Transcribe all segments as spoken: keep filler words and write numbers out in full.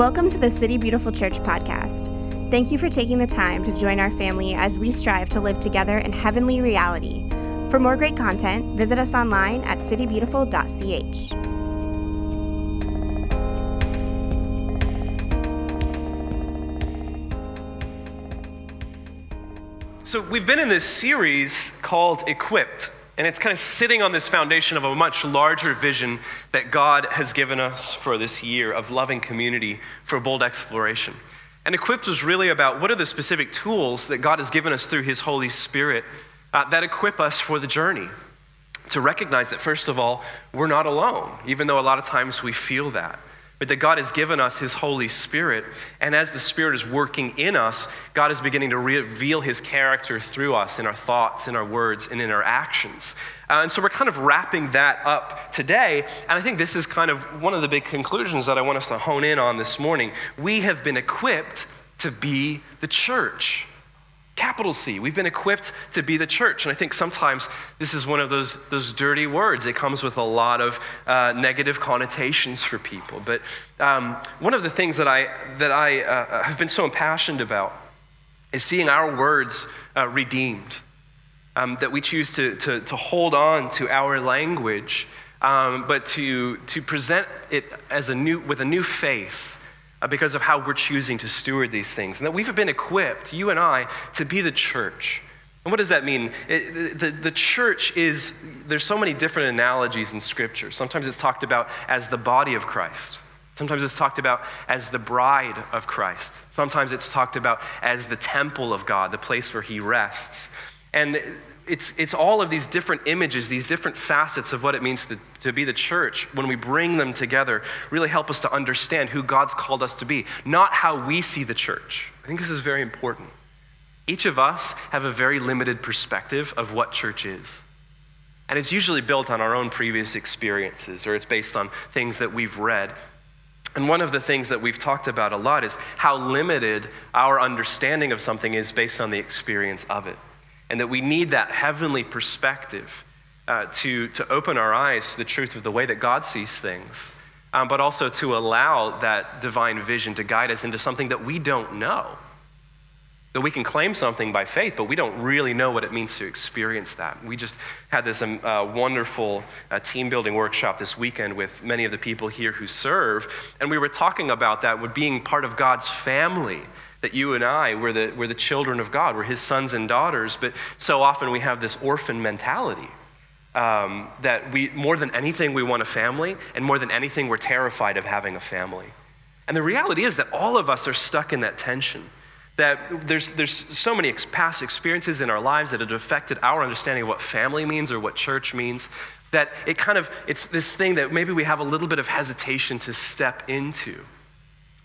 Welcome to the City Beautiful Church podcast. Thank you for taking the time to join our family as we strive to live together in heavenly reality. For more great content, visit us online at city beautiful dot c h. So we've been in this series called Equipped, and it's kind of sitting on this foundation of a much larger vision that God has given us for this year of loving community for bold exploration. And Equipped was really about what are the specific tools that God has given us through His Holy Spirit uh, that equip us for the journey, to recognize that, first of all, we're not alone, even though a lot of times we feel that. But that God has given us His Holy Spirit, and as the Spirit is working in us, God is beginning to reveal His character through us in our thoughts, in our words, and in our actions. Uh, and so we're kind of wrapping that up today, and I think this is kind of one of the big conclusions that I want us to hone in on this morning. We have been equipped to be the church. Capital C. We've been equipped to be the church. And I think sometimes this is one of those those dirty words. It comes with a lot of uh, negative connotations for people. But um, one of the things that I that I uh, have been so impassioned about is seeing our words uh, redeemed, um, that we choose to, to to hold on to our language, um, but to to present it as a new with a new face, because of how we're choosing to steward these things, and that we've been equipped, you and I, to be the church. And what does that mean? It, the, the church is, there's so many different analogies in Scripture. Sometimes it's talked about as the body of Christ. Sometimes it's talked about as the bride of Christ. Sometimes it's talked about as the temple of God, the place where He rests. And it's it's all of these different images, these different facets of what it means to, to be the church. When we bring them together, really help us to understand who God's called us to be, not how we see the church. I think this is very important. Each of us have a very limited perspective of what church is. And it's usually built on our own previous experiences, or it's based on things that we've read. And one of the things that we've talked about a lot is how limited our understanding of something is based on the experience of it. And that we need that heavenly perspective uh, to, to open our eyes to the truth of the way that God sees things, um, but also to allow that divine vision to guide us into something that we don't know. That we can claim something by faith, but we don't really know what it means to experience that. We just had this um, uh, wonderful uh, team-building workshop this weekend with many of the people here who serve, and we were talking about that with being part of God's family, that you and I, we're the, we're the children of God, we're His sons and daughters, but so often we have this orphan mentality, um, that we, more than anything, we want a family, and more than anything, we're terrified of having a family. And the reality is that all of us are stuck in that tension, that there's, there's so many ex- past experiences in our lives that have affected our understanding of what family means or what church means, that it kind of, it's this thing that maybe we have a little bit of hesitation to step into.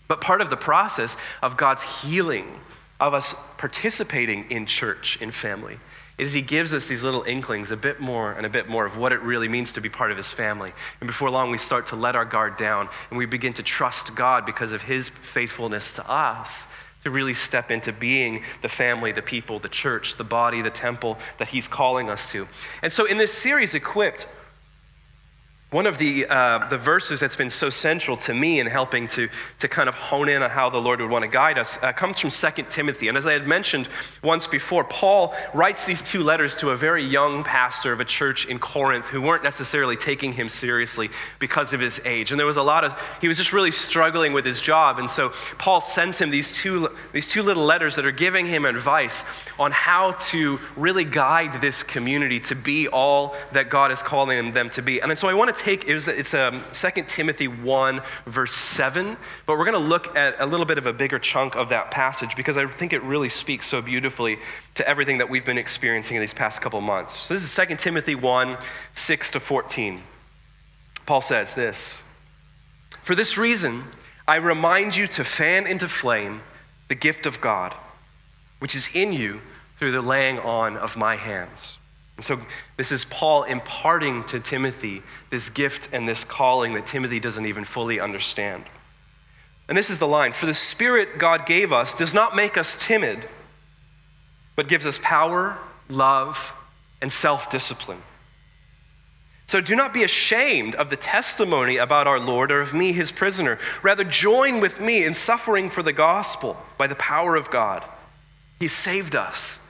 But part of the process of God's healing, of us participating in church, in family, is He gives us these little inklings, a bit more and a bit more of what it really means to be part of His family. And before long, we start to let our guard down, and we begin to trust God because of His faithfulness to us to really step into being the family, the people, the church, the body, the temple that He's calling us to. And so in this series, Equipped, one of the uh, the verses that's been so central to me in helping to, to kind of hone in on how the Lord would want to guide us uh, comes from Second Timothy. And as I had mentioned once before, Paul writes these two letters to a very young pastor of a church in Corinth who weren't necessarily taking him seriously because of his age. And there was a lot of, he was just really struggling with his job. And so Paul sends him these two these two little letters that are giving him advice on how to really guide this community to be all that God is calling them to be. And so I want to take, it was, it's um, Second Timothy one, verse seven, but we're going to look at a little bit of a bigger chunk of that passage because I think it really speaks so beautifully to everything that we've been experiencing in these past couple months. So this is Second Timothy one, six to fourteen. Paul says this, "For this reason, I remind you to fan into flame the gift of God, which is in you through the laying on of my hands." And so this is Paul imparting to Timothy this gift and this calling that Timothy doesn't even fully understand. And this is the line, "For the Spirit God gave us does not make us timid, but gives us power, love, and self-discipline. So do not be ashamed of the testimony about our Lord or of me, his prisoner. Rather, join with me in suffering for the gospel by the power of God. He saved us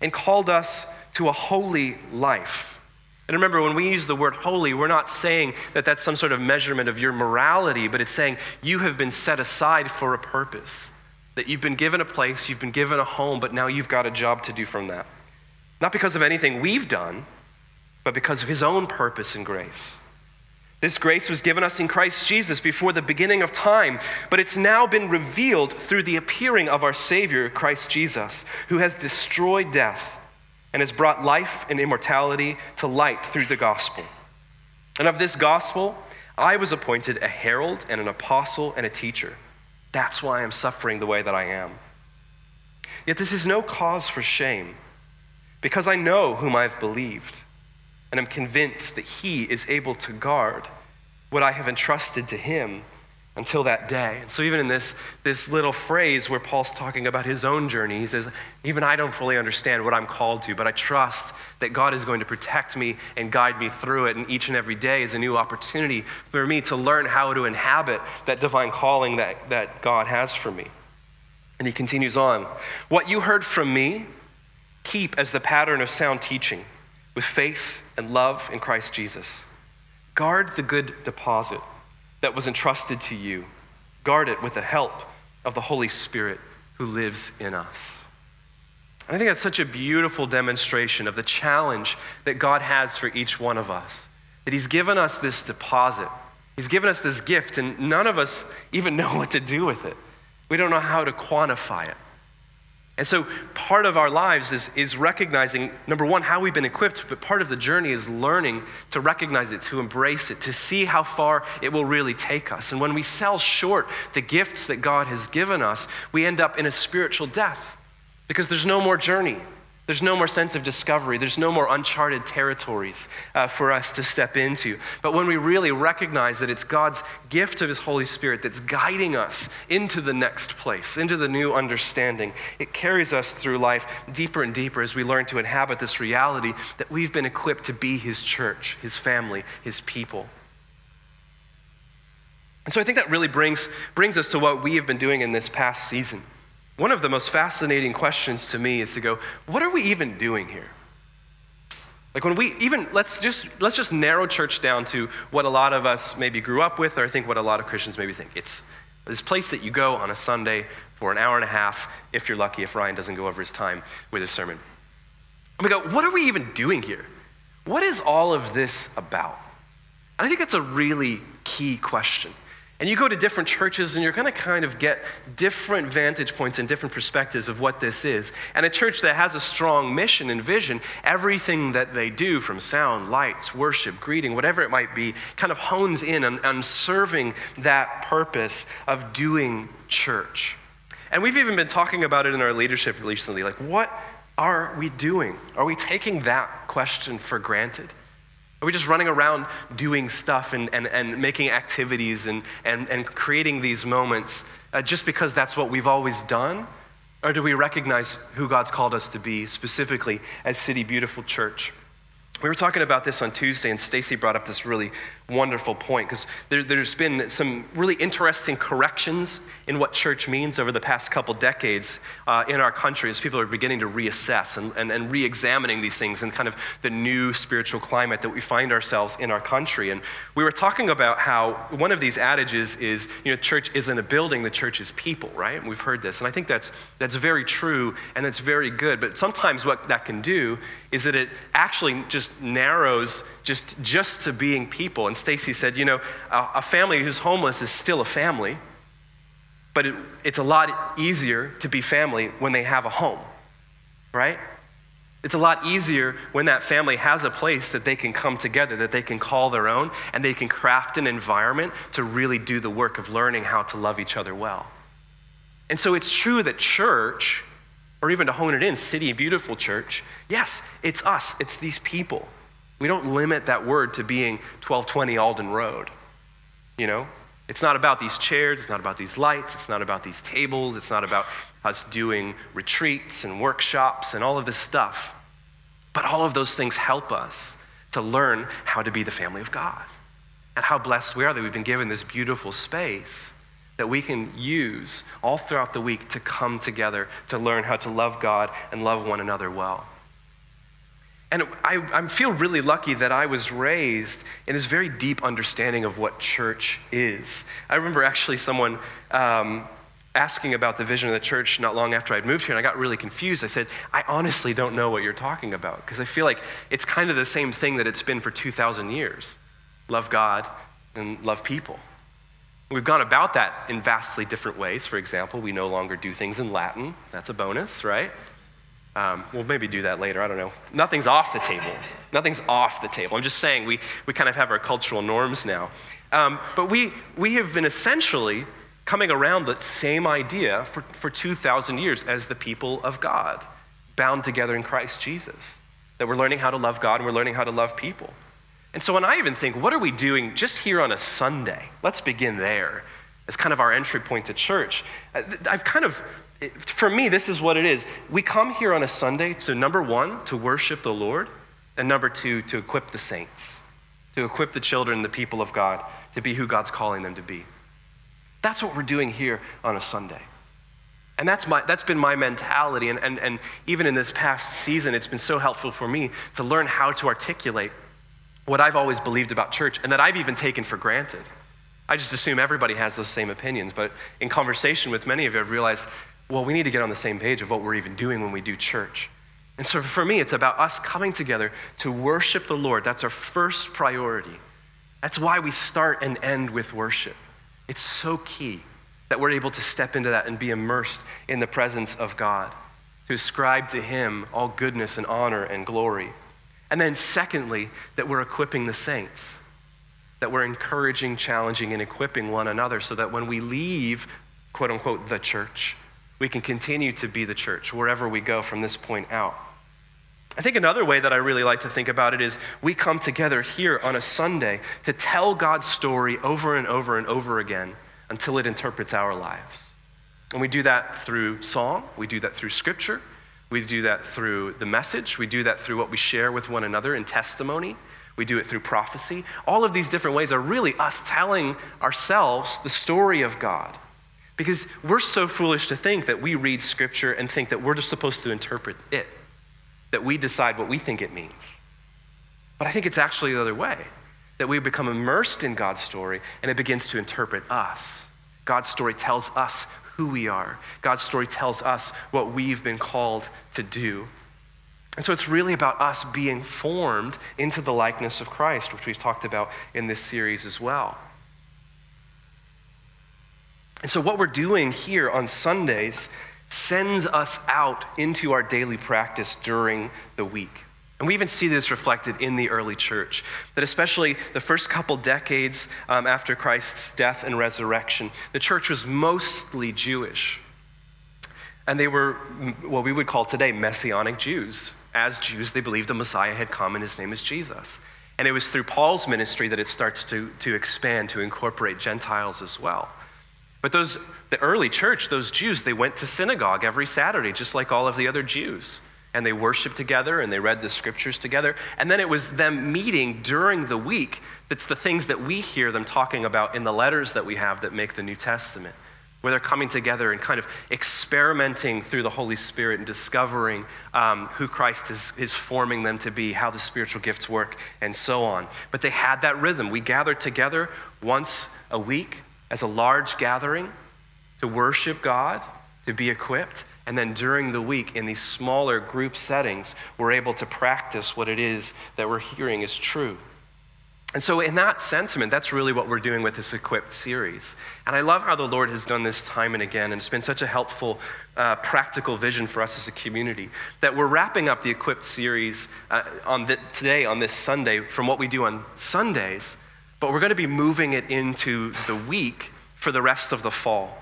and called us to a holy life. And remember, when we use the word holy, we're not saying that that's some sort of measurement of your morality, but it's saying you have been set aside for a purpose, that you've been given a place, you've been given a home, but now you've got a job to do from that. Not because of anything we've done, but because of his own purpose and grace. This grace was given us in Christ Jesus before the beginning of time, but it's now been revealed through the appearing of our Savior, Christ Jesus, who has destroyed death and has brought life and immortality to light through the gospel. And of this gospel, I was appointed a herald and an apostle and a teacher. That's why I'm suffering the way that I am. Yet this is no cause for shame, because I know whom I've believed, and I'm convinced that he is able to guard what I have entrusted to him until that day. And so even in this, this little phrase where Paul's talking about his own journey, he says, even I don't fully understand what I'm called to, but I trust that God is going to protect me and guide me through it. And each and every day is a new opportunity for me to learn how to inhabit that divine calling that, that God has for me. And he continues on, what you heard from me, keep as the pattern of sound teaching, with faith and love in Christ Jesus. Guard the good deposit that was entrusted to you. Guard it with the help of the Holy Spirit who lives in us. And I think that's such a beautiful demonstration of the challenge that God has for each one of us, that he's given us this deposit. He's given us this gift, and none of us even know what to do with it. We don't know how to quantify it. And so part of our lives is, is recognizing, number one, how we've been equipped, but part of the journey is learning to recognize it, to embrace it, to see how far it will really take us. And when we sell short the gifts that God has given us, we end up in a spiritual death because there's no more journey. There's no more sense of discovery. There's no more uncharted territories uh, for us to step into. But when we really recognize that it's God's gift of his Holy Spirit that's guiding us into the next place, into the new understanding, it carries us through life deeper and deeper as we learn to inhabit this reality that we've been equipped to be his church, his family, his people. And so I think that really brings, brings us to what we have been doing in this past season. One of the most fascinating questions to me is to go, what are we even doing here? Like when we even, let's just let's just narrow church down to what a lot of us maybe grew up with, or I think what a lot of Christians maybe think. It's this place that you go on a Sunday for an hour and a half, if you're lucky, if Ryan doesn't go over his time with his sermon. And we go, what are we even doing here? What is all of this about? And I think that's a really key question. And you go to different churches and you're going to kind of get different vantage points and different perspectives of what this is. And a church that has a strong mission and vision, everything that they do from sound, lights, worship, greeting, whatever it might be, kind of hones in on, on serving that purpose of doing church. And we've even been talking about it in our leadership recently, like what are we doing? Are we taking that question for granted? Are we just running around doing stuff and, and, and making activities and, and, and creating these moments uh, just because that's what we've always done? Or do we recognize who God's called us to be, specifically as City Beautiful Church? We were talking about this on Tuesday, and Stacy brought up this really wonderful point, because there, there's been some really interesting corrections in what church means over the past couple decades uh, in our country as people are beginning to reassess and, and, and re-examining these things and kind of the new spiritual climate that we find ourselves in our country. And we were talking about how one of these adages is, you know, church isn't a building, the church is people, right? And we've heard this, and I think that's that's very true and that's very good, but sometimes what that can do is that it actually just narrows just, just to being people. And Stacy said, you know, a, a family who's homeless is still a family, but it, it's a lot easier to be family when they have a home, right? It's a lot easier when that family has a place that they can come together, that they can call their own, and they can craft an environment to really do the work of learning how to love each other well. And so it's true that church, or even to hone it in, City Beautiful Church, yes, it's us, it's these people. We don't limit that word to being twelve twenty Alden Road, you know? It's not about these chairs, it's not about these lights, it's not about these tables, it's not about us doing retreats and workshops and all of this stuff. But all of those things help us to learn how to be the family of God. And how blessed we are that we've been given this beautiful space that we can use all throughout the week to come together to learn how to love God and love one another well. And I, I feel really lucky that I was raised in this very deep understanding of what church is. I remember actually someone um, asking about the vision of the church not long after I'd moved here, and I got really confused. I said, I honestly don't know what you're talking about, because I feel like it's kind of the same thing that it's been for two thousand years. Love God and love people. We've gone about that in vastly different ways. For example, we no longer do things in Latin. That's a bonus, right? Um, we'll maybe do that later, I don't know. Nothing's off the table. Nothing's off the table. I'm just saying we, we kind of have our cultural norms now. Um, but we we have been essentially coming around that same idea for, for two thousand years as the people of God, bound together in Christ Jesus, that we're learning how to love God and we're learning how to love people. And so when I even think, what are we doing just here on a Sunday? Let's begin there as kind of our entry point to church. I've kind of, for me, this is what it is. We come here on a Sunday to, number one, to worship the Lord, and number two, to equip the saints, to equip the children, the people of God, to be who God's calling them to be. That's what we're doing here on a Sunday. And that's my that's been my mentality. And, and, and even in this past season, it's been so helpful for me to learn how to articulate what I've always believed about church and that I've even taken for granted. I just assume everybody has those same opinions, but in conversation with many of you, I've realized, well, we need to get on the same page of what we're even doing when we do church. And so for me, it's about us coming together to worship the Lord. That's our first priority. That's why we start and end with worship. It's so key that we're able to step into that and be immersed in the presence of God, to ascribe to Him all goodness and honor and glory. And then secondly, that we're equipping the saints, that we're encouraging, challenging, and equipping one another so that when we leave, quote unquote, the church, we can continue to be the church wherever we go from this point out. I think another way that I really like to think about it is we come together here on a Sunday to tell God's story over and over and over again until it interprets our lives. And we do that through song, we do that through scripture, we do that through the message. We do that through what we share with one another in testimony. We do it through prophecy. All of these different ways are really us telling ourselves the story of God. Because we're so foolish to think that we read scripture and think that we're just supposed to interpret it, that we decide what we think it means. But I think it's actually the other way, that we become immersed in God's story and it begins to interpret us. God's story tells us who we are. God's story tells us what we've been called to do. And so it's really about us being formed into the likeness of Christ, which we've talked about in this series as well. And so what we're doing here on Sundays sends us out into our daily practice during the week. And we even see this reflected in the early church, that especially the first couple decades um, after Christ's death and resurrection, the church was mostly Jewish. And they were what we would call today Messianic Jews. As Jews, they believed the Messiah had come and His name is Jesus. And it was through Paul's ministry that it starts to, to expand, to incorporate Gentiles as well. But those, the early church, those Jews, they went to synagogue every Saturday, just like all of the other Jews. And they worshiped together and they read the scriptures together. And then it was them meeting during the week. That's the things that we hear them talking about in the letters that we have that make the New Testament, where they're coming together and kind of experimenting through the Holy Spirit and discovering um, who Christ is, is forming them to be, how the spiritual gifts work, and so on. But they had that rhythm. We gathered together once a week as a large gathering to worship God, to be equipped. And then during the week, in these smaller group settings, we're able to practice what it is that we're hearing is true. And so in that sentiment, that's really what we're doing with this Equipped series. And I love how the Lord has done this time and again, and it's been such a helpful, uh, practical vision for us as a community, that we're wrapping up the Equipped series uh, on the, today, on this Sunday, from what we do on Sundays, but we're gonna be moving it into the week for the rest of the fall.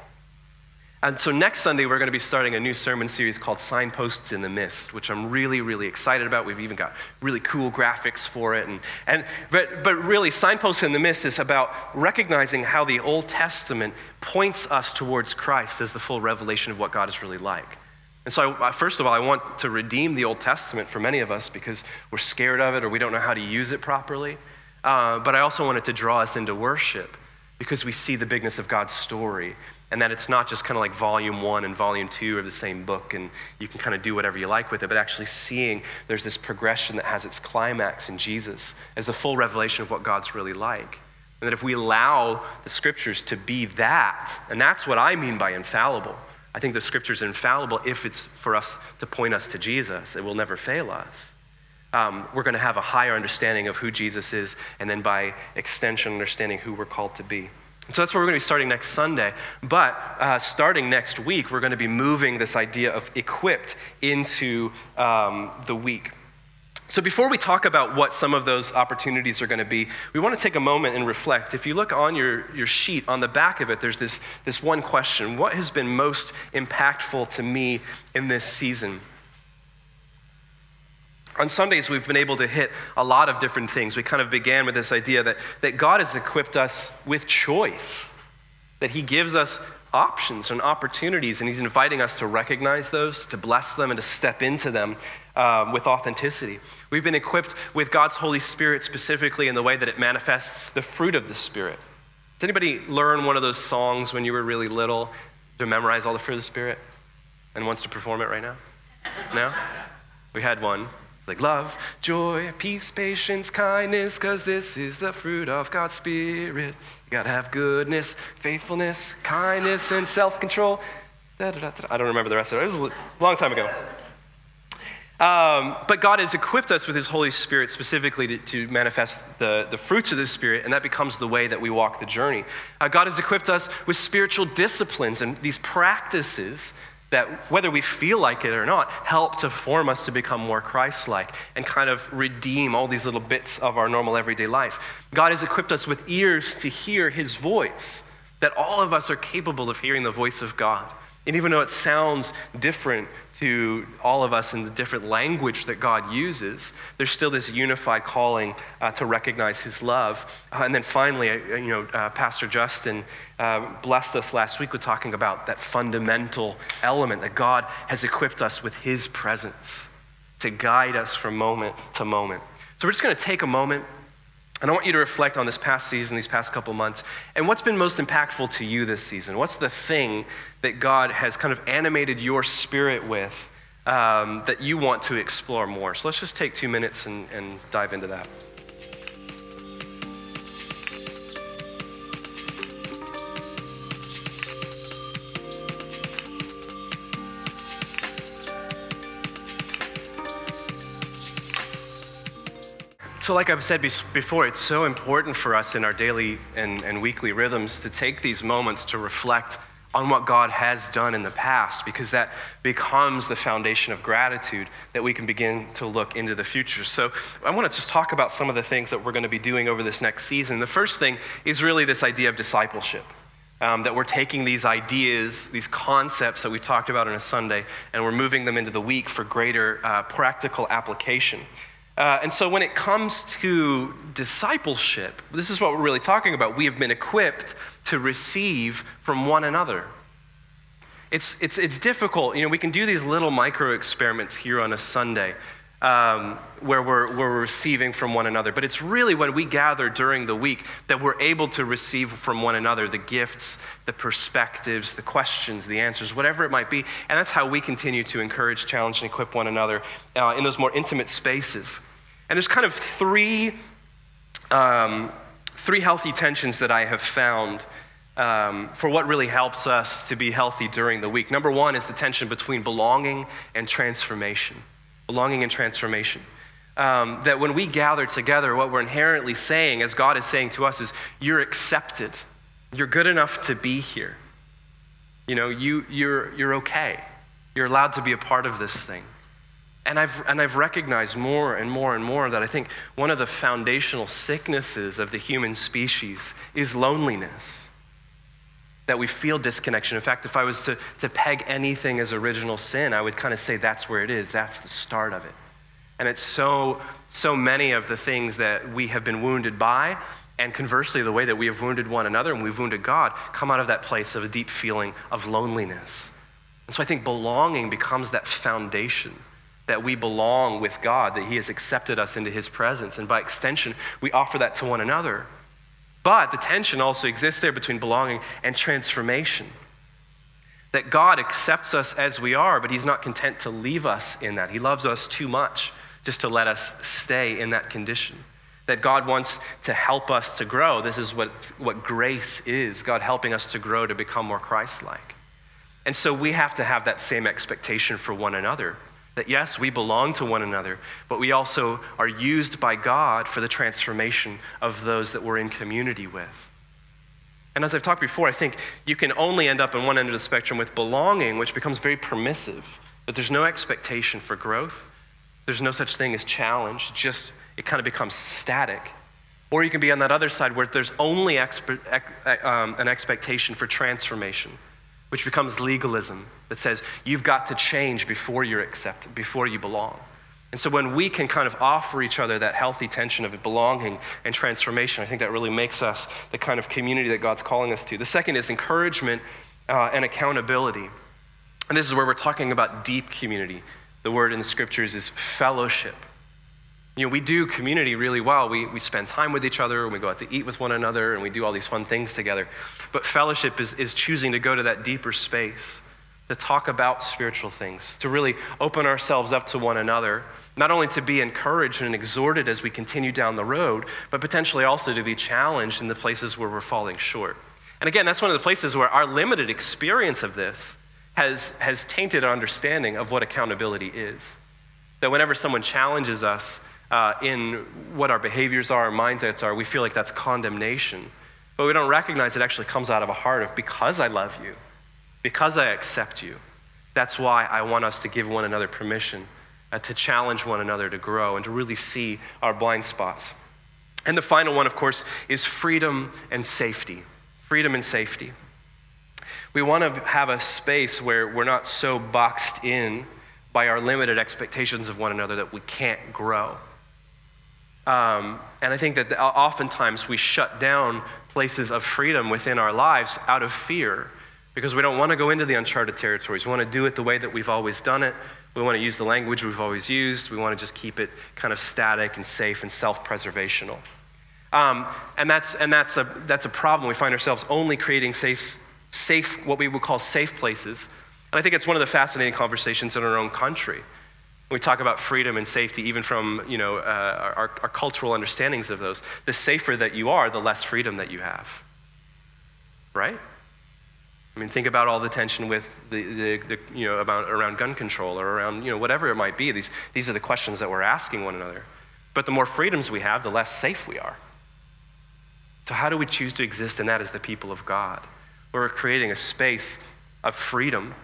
And so next Sunday, we're going to be starting a new sermon series called Signposts in the Mist, which I'm really, really excited about. We've even got really cool graphics for it. And, and but, but really, Signposts in the Mist is about recognizing how the Old Testament points us towards Christ as the full revelation of what God is really like. And so I, first of all, I want to redeem the Old Testament for many of us because we're scared of it or we don't know how to use it properly. Uh, but I also wanted to draw us into worship because we see the bigness of God's story and that it's not just kind of like volume one and volume two of the same book and you can kind of do whatever you like with it, but actually seeing there's this progression that has its climax in Jesus as the full revelation of what God's really like. And that if we allow the scriptures to be that, and that's what I mean by infallible. I think the scripture's infallible if it's for us to point us to Jesus. It will never fail us. Um, we're gonna have a higher understanding of who Jesus is and then by extension, understanding who we're called to be. And so that's where we're gonna be starting next Sunday. But uh, starting next week, we're gonna be moving this idea of equipped into um, the week. So before we talk about what some of those opportunities are gonna be, we wanna take a moment and reflect. If you look on your, your sheet, on the back of it, there's this, this one question. What has been most impactful to me in this season? On Sundays, we've been able to hit a lot of different things. We kind of began with this idea that, that God has equipped us with choice, that he gives us options and opportunities, and he's inviting us to recognize those, to bless them, and to step into them uh, with authenticity. We've been equipped with God's Holy Spirit specifically in the way that it manifests the fruit of the Spirit. Does anybody learn one of those songs when you were really little to memorize all the fruit of the Spirit and wants to perform it right now? No? We had one. It's like love, joy, peace, patience, kindness, because this is the fruit of God's Spirit. You gotta have goodness, faithfulness, kindness, and self-control. Da, da, da, da. I don't remember the rest of it. It was a long time ago. Um, but God has equipped us with his Holy Spirit specifically to, to manifest the, the fruits of the Spirit, and that becomes the way that we walk the journey. Uh, God has equipped us with spiritual disciplines and these practices that, whether we feel like it or not, help to form us to become more Christ-like and kind of redeem all these little bits of our normal everyday life. God has equipped us with ears to hear his voice, that all of us are capable of hearing the voice of God. And even though it sounds different to all of us in the different language that God uses, there's still this unified calling uh, to recognize his love. Uh, and then finally, uh, you know, uh, Pastor Justin uh, blessed us last week with talking about that fundamental element that God has equipped us with his presence to guide us from moment to moment. So we're just gonna take a moment, and I want you to reflect on this past season, these past couple months, and what's been most impactful to you this season? What's the thing that God has kind of animated your spirit with um, that you want to explore more? So let's just take two minutes and, and dive into that. So like I've said before, it's so important for us in our daily and, and weekly rhythms to take these moments to reflect on what God has done in the past, because that becomes the foundation of gratitude that we can begin to look into the future. So I wanna just talk about some of the things that we're gonna be doing over this next season. The first thing is really this idea of discipleship, um, that we're taking these ideas, these concepts that we talked about on a Sunday, and we're moving them into the week for greater uh, practical application. Uh, and so when it comes to discipleship, this is what we're really talking about. We have been equipped to receive from one another. It's it's it's difficult. You know, we can do these little micro experiments here on a Sunday um, where we're, we're receiving from one another. But it's really when we gather during the week that we're able to receive from one another the gifts, the perspectives, the questions, the answers, whatever it might be. And that's how we continue to encourage, challenge, and equip one another uh, in those more intimate spaces. And there's kind of three um, three healthy tensions that I have found um, for what really helps us to be healthy during the week. Number one is the tension between belonging and transformation. Belonging and transformation. Um, that when we gather together, what we're inherently saying, as God is saying to us, is you're accepted. You're good enough to be here. You know, you, you're, you're okay. You're allowed to be a part of this thing. And I've and I've recognized more and more and more that I think one of the foundational sicknesses of the human species is loneliness, that we feel disconnection. In fact, if I was to, to peg anything as original sin, I would kind of say that's where it is, that's the start of it. And it's so, so many of the things that we have been wounded by, and conversely, the way that we have wounded one another and we've wounded God, come out of that place of a deep feeling of loneliness, And so I think belonging becomes that foundation, that we belong with God, that he has accepted us into his presence. And by extension, we offer that to one another. But the tension also exists there between belonging and transformation. That God accepts us as we are, but he's not content to leave us in that. He loves us too much just to let us stay in that condition. That God wants to help us to grow. This is what, what grace is, God helping us to grow to become more Christ-like. And so we have to have that same expectation for one another. That yes, we belong to one another, but we also are used by God for the transformation of those that we're in community with. And as I've talked before, I think you can only end up in one end of the spectrum with belonging, which becomes very permissive, but there's no expectation for growth. There's no such thing as challenge, just it kind of becomes static. Or you can be on that other side where there's only expe- ex- um, an expectation for transformation, which becomes legalism that says you've got to change before you're accepted, before you belong. And so when we can kind of offer each other that healthy tension of belonging and transformation, I think that really makes us the kind of community that God's calling us to. The second is encouragement uh, and accountability. And this is where we're talking about deep community. The word in the scriptures is fellowship. You know, we do community really well. We, we spend time with each other and we go out to eat with one another and we do all these fun things together. But fellowship is, is choosing to go to that deeper space, to talk about spiritual things, to really open ourselves up to one another, not only to be encouraged and exhorted as we continue down the road, but potentially also to be challenged in the places where we're falling short. And again, that's one of the places where our limited experience of this has, has tainted our understanding of what accountability is. That whenever someone challenges us uh, in what our behaviors are, our mindsets are, we feel like that's condemnation. But we don't recognize it actually comes out of a heart of, because I love you, because I accept you. That's why I want us to give one another permission uh, to challenge one another to grow and to really see our blind spots. And the final one, of course, is freedom and safety. Freedom and safety. We want to have a space where we're not so boxed in by our limited expectations of one another that we can't grow. Um, and I think that oftentimes we shut down places of freedom within our lives out of fear, because we don't want to go into the uncharted territories. We want to do it the way that we've always done it. We want to use the language we've always used. We want to just keep it kind of static and safe and self-preservational. Um, and that's and that's a that's a problem. We find ourselves only creating safe, safe what we would call safe places. And I think it's one of the fascinating conversations in our own country. We talk about freedom and safety, even from you know uh, our, our cultural understandings of those. The safer that you are, the less freedom that you have. Right? I mean, think about all the tension with the, the, the you know, about around gun control or around, you know, whatever it might be. These these are the questions that we're asking one another. But the more freedoms we have, the less safe we are. So how do we choose to exist in that as the people of God? Where we're creating a space of freedom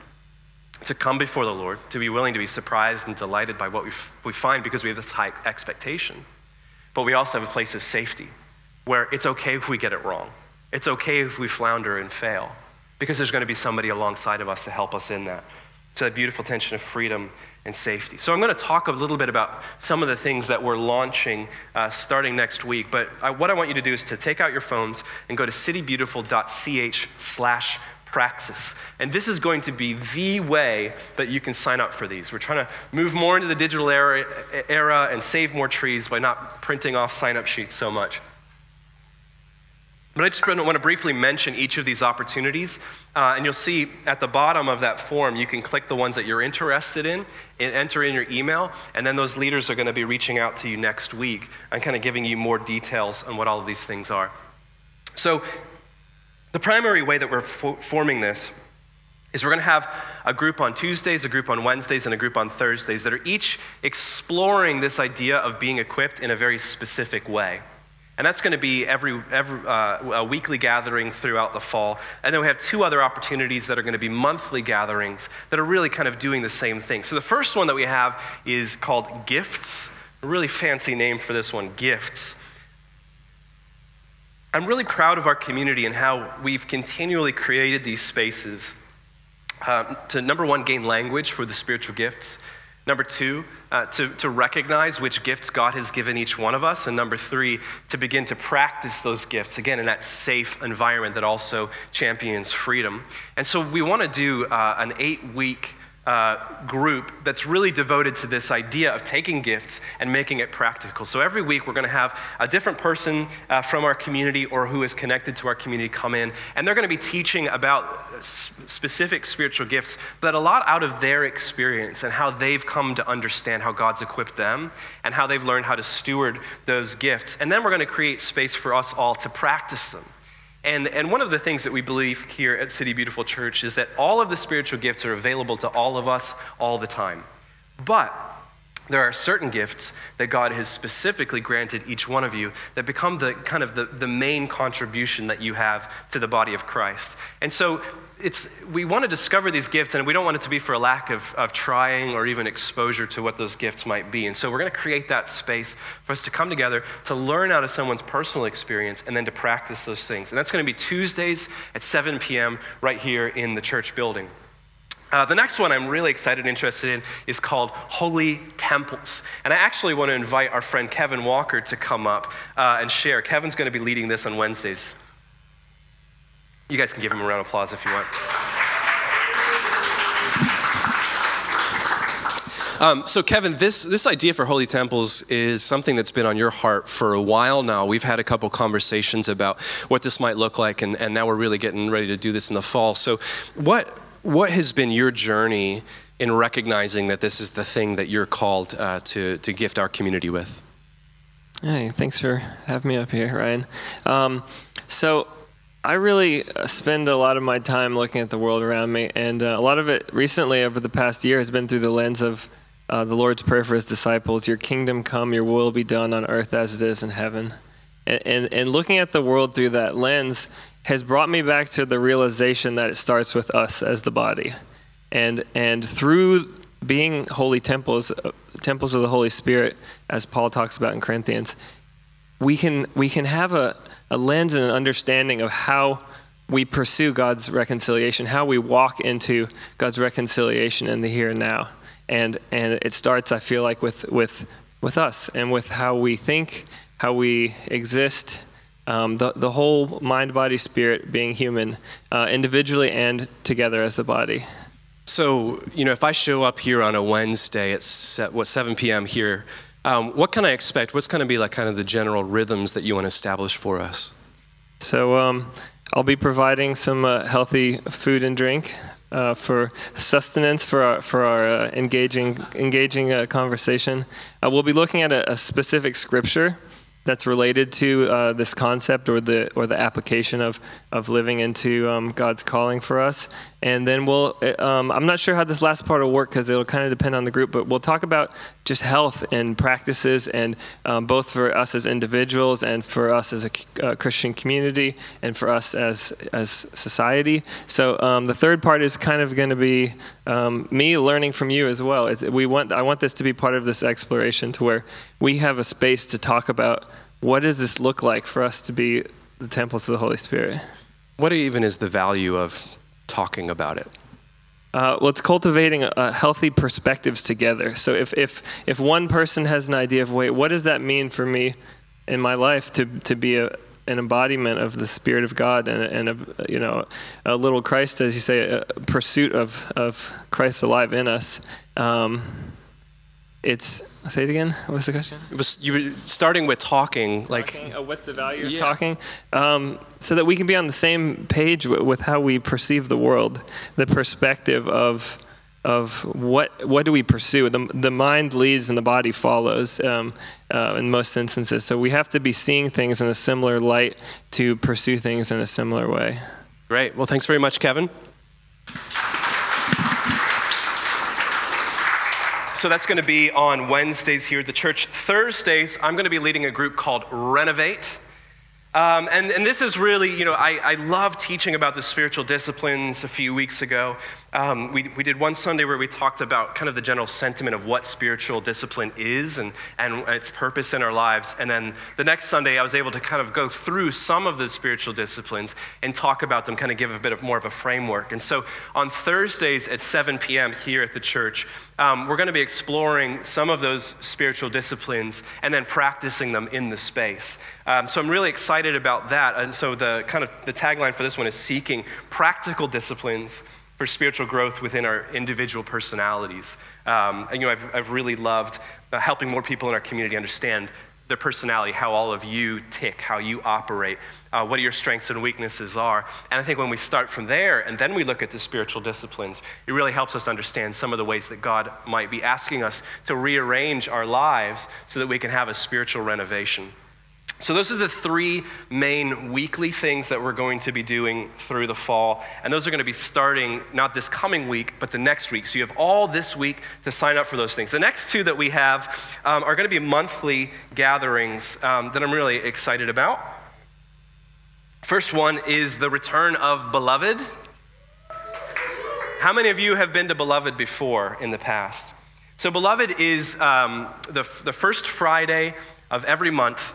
to come before the Lord, to be willing to be surprised and delighted by what we, f- we find because we have this high expectation. But we also have a place of safety where it's okay if we get it wrong. It's okay if we flounder and fail, because there's going to be somebody alongside of us to help us in that. So that beautiful tension of freedom and safety. So I'm going to talk a little bit about some of the things that we're launching uh, starting next week, but I, what I want you to do is to take out your phones and go to citybeautiful.ch slash praxis. And this is going to be the way that you can sign up for these. We're trying to move more into the digital era, era and save more trees by not printing off sign-up sheets so much. But I just want to briefly mention each of these opportunities, uh, and you'll see at the bottom of that form, you can click the ones that you're interested in, and enter in your email, and then those leaders are going to be reaching out to you next week and kind of giving you more details on what all of these things are. So the primary way that we're fo- forming this is we're going to have a group on Tuesdays, a group on Wednesdays, and a group on Thursdays that are each exploring this idea of being equipped in a very specific way. And that's going to be every every uh, a weekly gathering throughout the fall. And then we have two other opportunities that are going to be monthly gatherings that are really kind of doing the same thing. So the first one that we have is called Gifts. A really fancy name for this one, Gifts. I'm really proud of our community and how we've continually created these spaces uh, to, number one, gain language for the spiritual gifts, Number two, uh, to, to recognize which gifts God has given each one of us. And number three, to begin to practice those gifts, again, in that safe environment that also champions freedom. And so we want to do uh, an eight-week Uh, group that's really devoted to this idea of taking gifts and making it practical. So every week we're going to have a different person uh, from our community or who is connected to our community come in, and they're going to be teaching about s- specific spiritual gifts, but a lot out of their experience and how they've come to understand how God's equipped them and how they've learned how to steward those gifts. And then we're going to create space for us all to practice them. And, and one of the things that we believe here at City Beautiful Church is that all of the spiritual gifts are available to all of us all the time. But there are certain gifts that God has specifically granted each one of you that become the kind of the, the main contribution that you have to the body of Christ. And so it's we want to discover these gifts, and we don't want it to be for a lack of, of trying or even exposure to what those gifts might be. And so we're going to create that space for us to come together to learn out of someone's personal experience and then to practice those things. And that's going to be Tuesdays at seven p.m. right here in the church building. Uh, the next one I'm really excited and interested in is called Holy Temples. And I actually want to invite our friend Kevin Walker to come up uh, and share. Kevin's going to be leading this on Wednesdays. You guys can give him a round of applause if you want. Um, so Kevin, this this idea for Holy Temples is something that's been on your heart for a while now. We've had a couple conversations about what this might look like, and, and now we're really getting ready to do this in the fall. So what what has been your journey in recognizing that this is the thing that you're called uh, to, to gift our community with? Hey, thanks for having me up here, Ryan. Um, so... I really spend a lot of my time looking at the world around me, and uh, a lot of it recently over the past year has been through the lens of uh, the Lord's Prayer for His disciples, your kingdom come, your will be done on earth as it is in heaven. And, and, and looking at the world through that lens has brought me back to the realization that it starts with us as the body. And and through being holy temples, temples of the Holy Spirit, as Paul talks about in Corinthians, we can we can have a a lens and an understanding of how we pursue God's reconciliation, how we walk into God's reconciliation in the here and now. And and it starts, I feel like, with with, with us and with how we think, how we exist, um, the, the whole mind, body, spirit, being human, uh, individually and together as the body. So, you know, if I show up here on a Wednesday at seven p.m. here, Um, what can I expect? What's going to be like kind of the general rhythms that you want to establish for us? So um, I'll be providing some uh, healthy food and drink uh, for sustenance for our, for our uh, engaging engaging uh, conversation. Uh, we'll be looking at a, a specific scripture that's related to uh, this concept or the or the application of of living into um, God's calling for us. And then we'll, um, I'm not sure how this last part will work because it'll kind of depend on the group, but we'll talk about just health and practices and um, both for us as individuals and for us as a uh, Christian community and for us as as society. So um, the third part is kind of going to be um, me learning from you as well. It's, we want I want this to be part of this exploration to where we have a space to talk about what does this look like for us to be the temples of the Holy Spirit. What even is the value of talking about it? Uh, well, it's cultivating uh, healthy perspectives together. So if, if if one person has an idea of, wait, what does that mean for me in my life to to be a, an embodiment of the Spirit of God and, and a, you know, a little Christ, as you say, a pursuit of, of Christ alive in us, um, it's, say it again, what's the question? It was, you were starting with talking. talking like uh, What's the value yeah. of talking? Um, so that we can be on the same page w- with how we perceive the world, the perspective of of what what do we pursue? The, the mind leads and the body follows um, uh, in most instances. So we have to be seeing things in a similar light to pursue things in a similar way. Great. Well, thanks very much, Kevin. So that's going to be on Wednesdays here at the church. Thursdays, I'm going to be leading a group called Renovate. Um, and, and this is really, you know, I, I love teaching about the spiritual disciplines a few weeks ago. Um, we, we did one Sunday where we talked about kind of the general sentiment of what spiritual discipline is and, and its purpose in our lives. And then the next Sunday, I was able to kind of go through some of the spiritual disciplines and talk about them, kind of give a bit of more of a framework. And so on Thursdays at seven p.m. here at the church, um, we're going to be exploring some of those spiritual disciplines and then practicing them in the space. Um, so I'm really excited about that. And so the kind of the tagline for this one is seeking practical disciplines for spiritual growth within our individual personalities. Um, and, you know, I've, I've really loved uh, helping more people in our community understand their personality, how all of you tick, how you operate, uh, what your strengths and weaknesses are. And I think when we start from there and then we look at the spiritual disciplines, it really helps us understand some of the ways that God might be asking us to rearrange our lives so that we can have a spiritual renovation. So those are the three main weekly things that we're going to be doing through the fall. And those are going to be starting not this coming week, but the next week. So you have all this week to sign up for those things. The next two that we have um, are going to be monthly gatherings um, that I'm really excited about. First one is the return of Beloved. How many of you have been to Beloved before in the past? So Beloved is um, the, the first Friday of every month.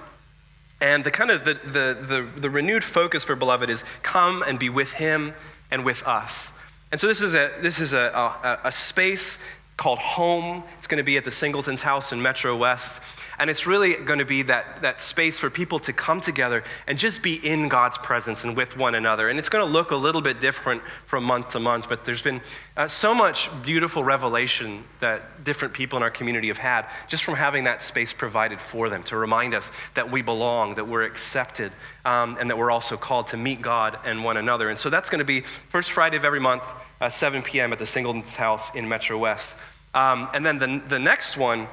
And the kind of the, the the the renewed focus for Beloved is come and be with him and with us. And so this is a this is a a, a space called home. It's going to be at the Singleton's house in Metro West. And it's really going to be that, that space for people to come together and just be in God's presence and with one another. And it's going to look a little bit different from month to month, but there's been uh, so much beautiful revelation that different people in our community have had just from having that space provided for them to remind us that we belong, that we're accepted, um, and that we're also called to meet God and one another. And so that's going to be first Friday of every month, uh, seven p.m. at the Singleton's house in Metro West. Um, and then the, the next one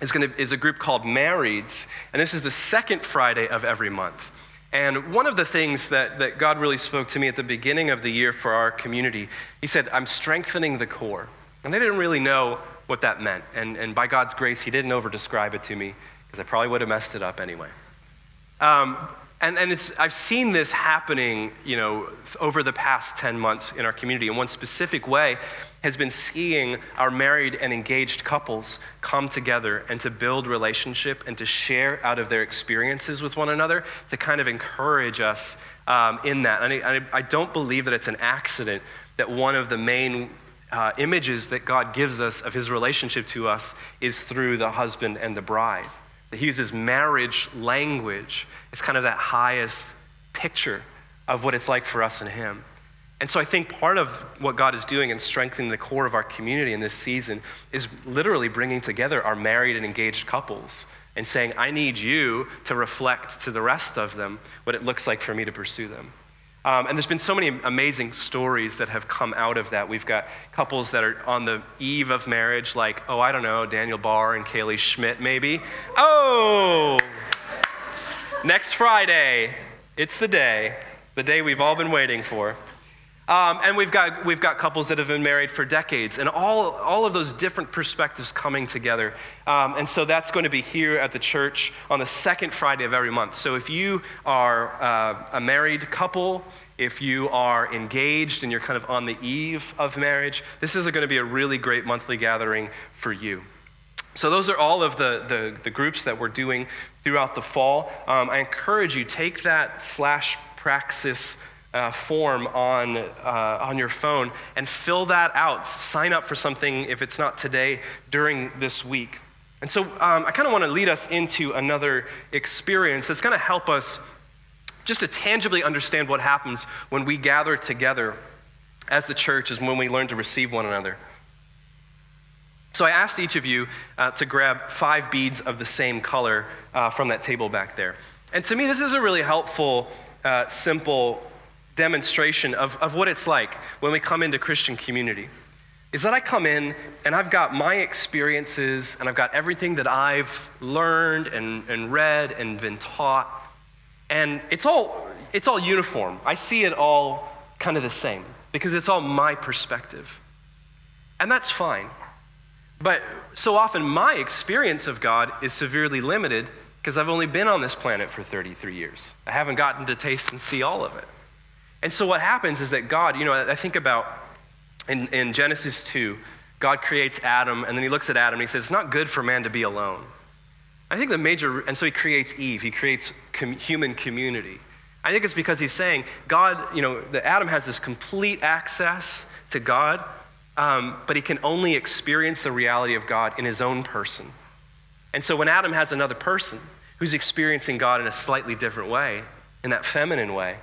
Is, gonna, is a group called Marrieds, and this is the second Friday of every month. And one of the things that, that God really spoke to me at the beginning of the year for our community, he said, I'm strengthening the core. And I didn't really know what that meant. And, and by God's grace, he didn't over-describe it to me, because I probably would have messed it up anyway. Um, And, and it's, I've seen this happening, you know, over the past ten months in our community. And one specific way has been seeing our married and engaged couples come together and to build relationship and to share out of their experiences with one another to kind of encourage us um, in that. And I, I don't believe that it's an accident that one of the main uh, images that God gives us of his relationship to us is through the husband and the bride. He uses marriage language. It's kind of that highest picture of what it's like for us and him. And so I think part of what God is doing in strengthening the core of our community in this season is literally bringing together our married and engaged couples and saying, I need you to reflect to the rest of them what it looks like for me to pursue them. Um, and there's been so many amazing stories that have come out of that. We've got couples that are on the eve of marriage, like, oh, I don't know, Daniel Barr and Kaylee Schmidt, maybe. Oh, next Friday, it's the day, the day we've all been waiting for. Um, and we've got we've got couples that have been married for decades, and all all of those different perspectives coming together. Um, and so that's going to be here at the church on the second Friday of every month. So if you are uh, a married couple, if you are engaged and you're kind of on the eve of marriage, this is going to be a really great monthly gathering for you. So those are all of the, the, the groups that we're doing throughout the fall. Um, I encourage you, take that slash praxis Uh, form on uh, on your phone and fill that out. Sign up for something if it's not today during this week. And so um, I kind of want to lead us into another experience that's going to help us just to tangibly understand what happens when we gather together as the church is when we learn to receive one another. So I asked each of you uh, to grab five beads of the same color uh, from that table back there. And to me, this is a really helpful, uh, simple demonstration of, of what it's like when we come into Christian community, is that I come in and I've got my experiences and I've got everything that I've learned and, and read and been taught, and it's all it's all uniform. I see it all kind of the same because it's all my perspective. And that's fine. But so often my experience of God is severely limited because I've only been on this planet for thirty-three years. I haven't gotten to taste and see all of it. And so what happens is that God, you know, I think about in, in Genesis two, God creates Adam, and then he looks at Adam and he says, it's not good for man to be alone. I think the major, and so he creates Eve, he creates com, human community. I think it's because he's saying, God, you know, that Adam has this complete access to God, um, but he can only experience the reality of God in his own person. And so when Adam has another person who's experiencing God in a slightly different way, in that feminine way,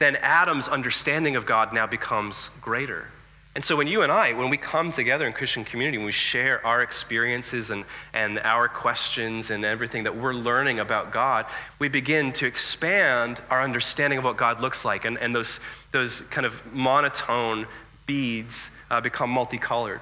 then Adam's understanding of God now becomes greater. And so when you and I, when we come together in Christian community, when we share our experiences and, and our questions and everything that we're learning about God, we begin to expand our understanding of what God looks like. And, and those, those kind of monotone beads uh, become multicolored.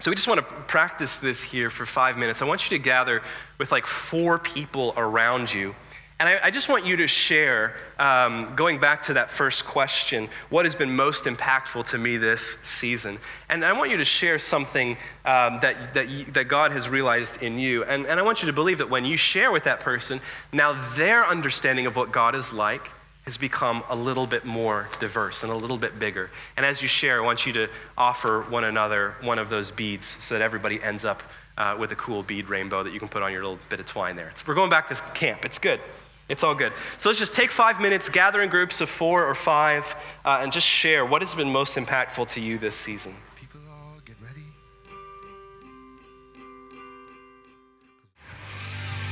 So we just want to practice this here for five minutes. I want you to gather with like four people around you. And I, I just want you to share, um, going back to that first question, what has been most impactful to me this season? And I want you to share something um, that that, you, that God has realized in you. And, and I want you to believe that when you share with that person, now their understanding of what God is like has become a little bit more diverse and a little bit bigger. And as you share, I want you to offer one another one of those beads so that everybody ends up uh, with a cool bead rainbow that you can put on your little bit of twine there. It's, we're going back to camp. It's good. It's all good. So let's just take five minutes, gather in groups of four or five, uh, and just share what has been most impactful to you this season. People all get ready.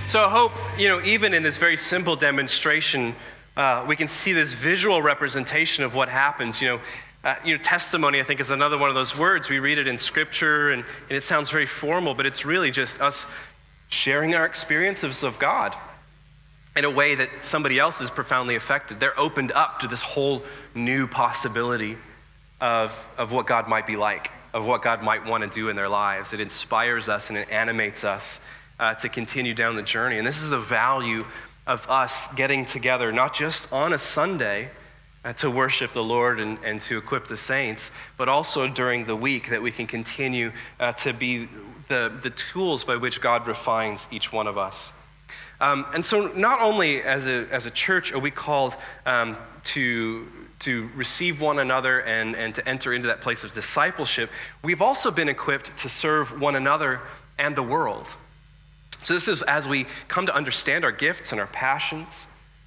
So I hope, you know, even in this very simple demonstration, uh, we can see this visual representation of what happens. You know, uh, you know, testimony, I think, is another one of those words. We read it in Scripture, and, and it sounds very formal, but it's really just us sharing our experiences of God in a way that somebody else is profoundly affected. They're opened up to this whole new possibility of, of what God might be like, of what God might want to do in their lives. It inspires us and it animates us uh, to continue down the journey. And this is the value of us getting together, not just on a Sunday uh, to worship the Lord and, and to equip the saints, but also during the week that we can continue uh, to be the, the tools by which God refines each one of us. Um, and so not only as a as a church are we called um, to, to receive one another and, and to enter into that place of discipleship, we've also been equipped to serve one another and the world. So this is as we come to understand our gifts and our passions,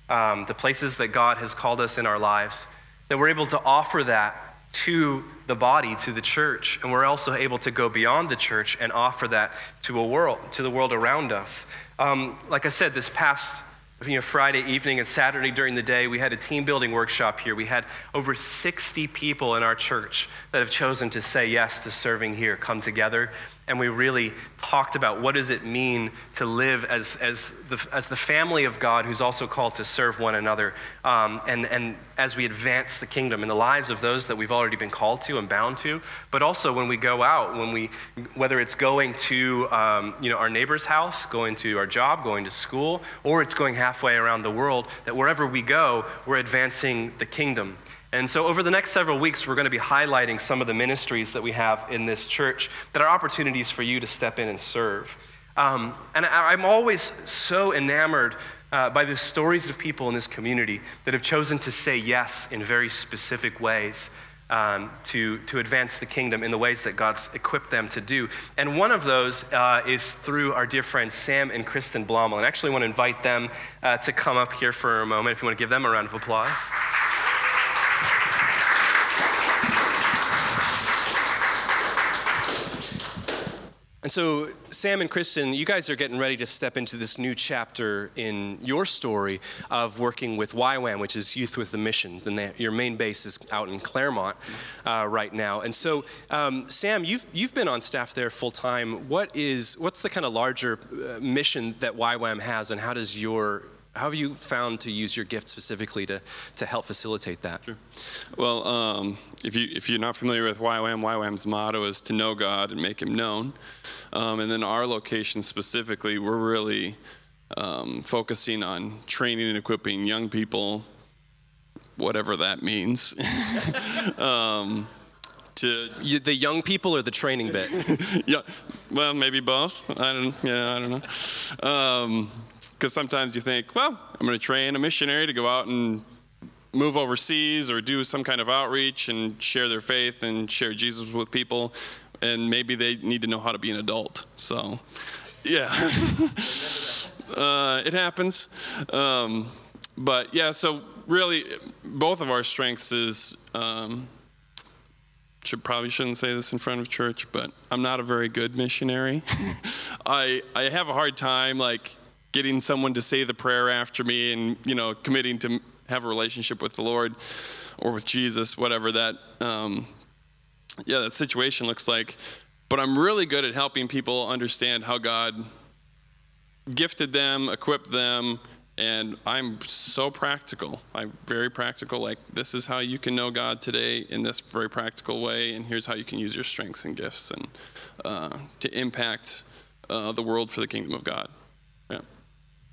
um, the places that God has called us in our lives, that we're able to offer that to the body, to the church, and we're also able to go beyond the church and offer that to a world, to the world around us. Um, like I said, this past you know, Friday evening and Saturday during the day, we had a team building workshop here. We had over sixty people in our church that have chosen to say yes to serving here, come together, and we really talked about what does it mean to live as as the as the family of God who's also called to serve one another, um, and, and as we advance the kingdom in the lives of those that we've already been called to and bound to, but also when we go out, when we whether it's going to um, you know our neighbor's house, going to our job, going to school, or it's going halfway around the world, that wherever we go, we're advancing the kingdom. And so over the next several weeks, we're going to be highlighting some of the ministries that we have in this church that are opportunities for you to step in and serve. Um, and I, I'm always so enamored uh, by the stories of people in this community that have chosen to say yes in very specific ways um, to, to advance the kingdom in the ways that God's equipped them to do. And one of those uh, is through our dear friends Sam and Kristen Blommel. And I actually want to invite them uh, to come up here for a moment if you want to give them a round of applause. And so, Sam and Kristen, you guys are getting ready to step into this new chapter in your story of working with Y WAM, which is Youth with a Mission. And they, your main base is out in Claremont uh, right now. And so, um, Sam, you've you've been on staff there full time. What is what's the kind of larger uh, mission that Y WAM has, and how does your how have you found to use your gift specifically to to help facilitate that? Sure. Well, um, if you if you're not familiar with Y WAM, Y WAM's motto is to know God and make Him known. Um, and then our location specifically, we're really um, focusing on training and equipping young people, whatever that means. um, to you, the young people or the training bit? Yeah, well, maybe both. I don't. Yeah, I don't know. Um, Because sometimes you think, well, I'm going to train a missionary to go out and move overseas or do some kind of outreach and share their faith and share Jesus with people. And maybe they need to know how to be an adult. So, yeah, uh, it happens. Um, but yeah, so really both of our strengths is, um, should probably shouldn't say this in front of church, but I'm not a very good missionary. I I have a hard time like getting someone to say the prayer after me and, you know, committing to have a relationship with the Lord or with Jesus, whatever that, um, yeah, that situation looks like. But I'm really good at helping people understand how God gifted them, equipped them, and I'm so practical. I'm very practical. Like, this is how you can know God today in this very practical way, and here's how you can use your strengths and gifts and uh, to impact uh, the world for the kingdom of God. Yeah.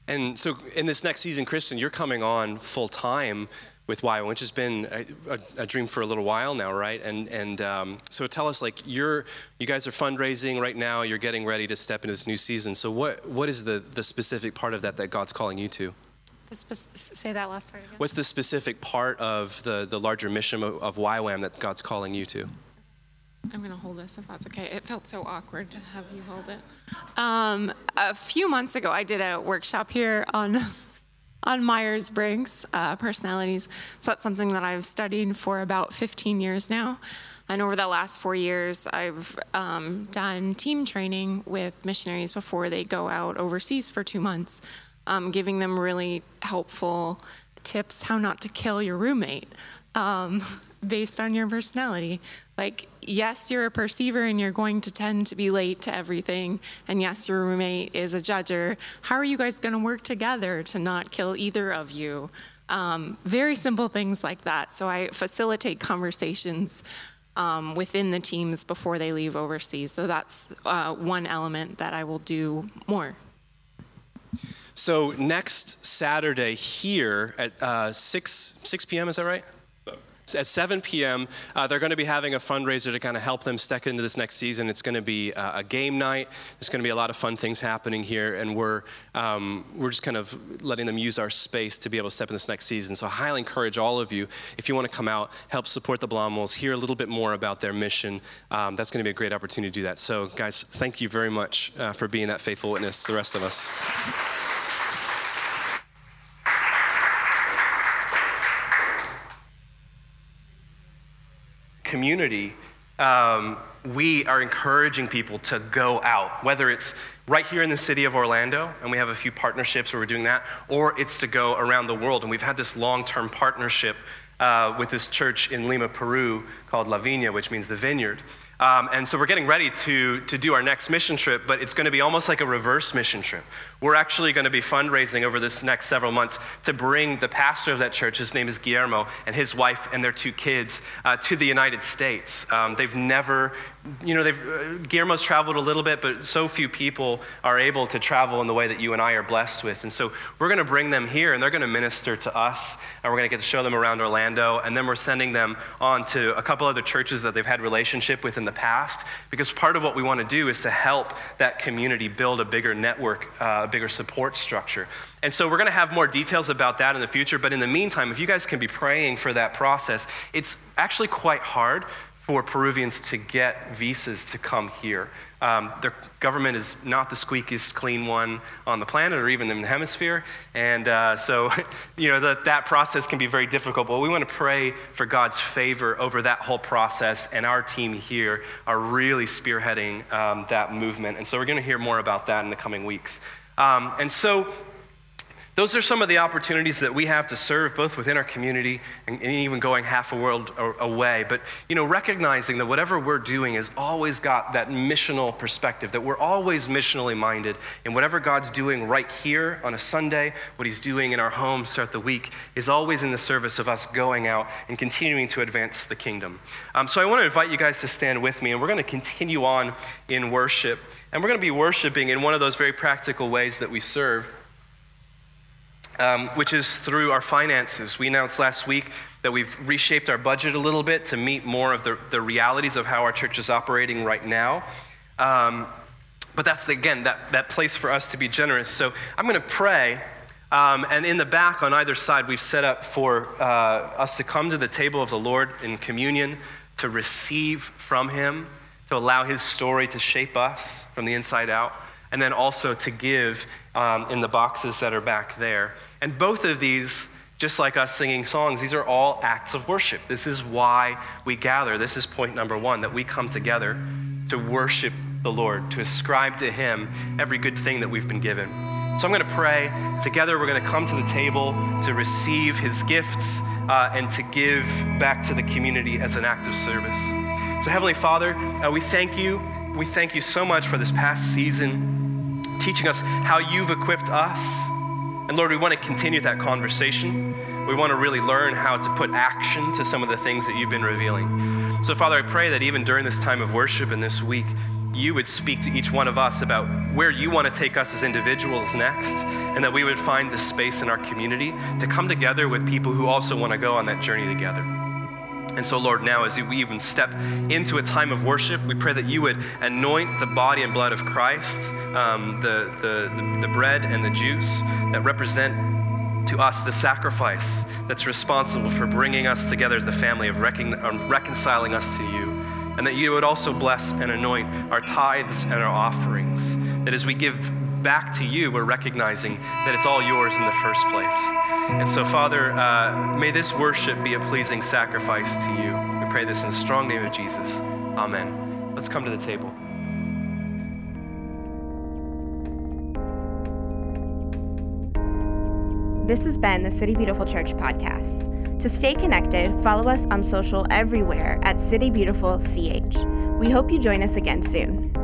And so in this next season, Kristen, you're coming on full-time with Y W A M, which has been a, a, a dream for a little while now, right? And and um, so tell us, like, you're you guys are fundraising right now. You're getting ready to step into this new season. So what what is the, the specific part of that that God's calling you to? The spe- say that last part again. What's the specific part of the, the larger mission of, of Y W A M that God's calling you to? I'm going to hold this if that's okay. It felt so awkward to have you hold it. Um, a few months ago, I did a workshop here on... on Myers-Briggs uh, personalities. So that's something that I've studied for about fifteen years now. And over the last four years, I've um, done team training with missionaries before they go out overseas for two months, um, giving them really helpful tips how not to kill your roommate um, based on your personality. Like, yes, you're a perceiver and you're going to tend to be late to everything. And yes, your roommate is a judger. How are you guys going to work together to not kill either of you? Um, very simple things like that. So I facilitate conversations um, within the teams before they leave overseas. So that's uh, one element that I will do more. So next Saturday here at uh, six p.m., is that right? At seven p.m., uh, they're going to be having a fundraiser to kind of help them step into this next season. It's going to be uh, a game night. There's going to be a lot of fun things happening here, and we're um, we're just kind of letting them use our space to be able to step in this next season. So I highly encourage all of you, if you want to come out, help support the Blommels, hear a little bit more about their mission. Um, that's going to be a great opportunity to do that. So, guys, thank you very much uh, for being that faithful witness to the rest of us. Community, um, we are encouraging people to go out, whether it's right here in the city of Orlando, and we have a few partnerships where we're doing that, or it's to go around the world. And we've had this long-term partnership uh, with this church in Lima, Peru, called La Vina, which means the vineyard. Um, and so we're getting ready to, to do our next mission trip, but it's going to be almost like a reverse mission trip. We're actually going to be fundraising over this next several months to bring the pastor of that church, his name is Guillermo, and his wife and their two kids uh, to the United States. Um, they've never, you know, they've, uh, Guillermo's traveled a little bit, but so few people are able to travel in the way that you and I are blessed with. And so we're going to bring them here, and they're going to minister to us, and we're going to get to show them around Orlando, and then we're sending them on to a couple other churches that they've had relationship with in the past, because part of what we want to do is to help that community build a bigger network, uh, a bigger support structure. And so we're going to have more details about that in the future, but in the meantime, if you guys can be praying for that process, it's actually quite hard for Peruvians to get visas to come here. Um, their government is not the squeakiest clean one on the planet or even in the hemisphere. And uh, so, you know, the, that process can be very difficult, but we want to pray for God's favor over that whole process. And our team here are really spearheading um, that movement. And so we're going to hear more about that in the coming weeks. Um, and so those are some of the opportunities that we have to serve both within our community and, and even going half a world away. But, you know, recognizing that whatever we're doing has always got that missional perspective, that we're always missionally minded. And whatever God's doing right here on a Sunday, what he's doing in our homes throughout the week is always in the service of us going out and continuing to advance the kingdom. Um, so I want to invite you guys to stand with me, and we're going to continue on in worship. And we're going to be worshiping in one of those very practical ways that we serve. Um, which is through our finances. We announced last week that we've reshaped our budget a little bit to meet more of the, the realities of how our church is operating right now. Um, but that's, the, again, that, that place for us to be generous. So I'm going to pray Um, and in the back on either side, we've set up for uh, us to come to the table of the Lord in communion, to receive from him, to allow his story to shape us from the inside out, and then also to give um, in the boxes that are back there. And both of these, just like us singing songs, these are all acts of worship. This is why we gather. This is point number one, that we come together to worship the Lord, to ascribe to him every good thing that we've been given. So I'm going to pray. Together we're going to come to the table to receive his gifts uh, and to give back to the community as an act of service. So Heavenly Father, uh, we thank you. We thank you so much for this past season, teaching us how you've equipped us. And Lord, we want to continue that conversation. We want to really learn how to put action to some of the things that you've been revealing. So Father, I pray that even during this time of worship and this week, you would speak to each one of us about where you want to take us as individuals next, and that we would find the space in our community to come together with people who also want to go on that journey together. And so, Lord, now as we even step into a time of worship, we pray that you would anoint the body and blood of Christ, um, the, the, the bread and the juice that represent to us the sacrifice that's responsible for bringing us together as the family of recon- um, reconciling us to you. And that you would also bless and anoint our tithes and our offerings. That as we give back to you, we're recognizing that it's all yours in the first place. And so, Father, uh, may this worship be a pleasing sacrifice to you. We pray this in the strong name of Jesus. Amen. Let's come to the table. This has been the City Beautiful Church podcast. To stay connected, follow us on social everywhere at City Beautiful C H. We hope you join us again soon.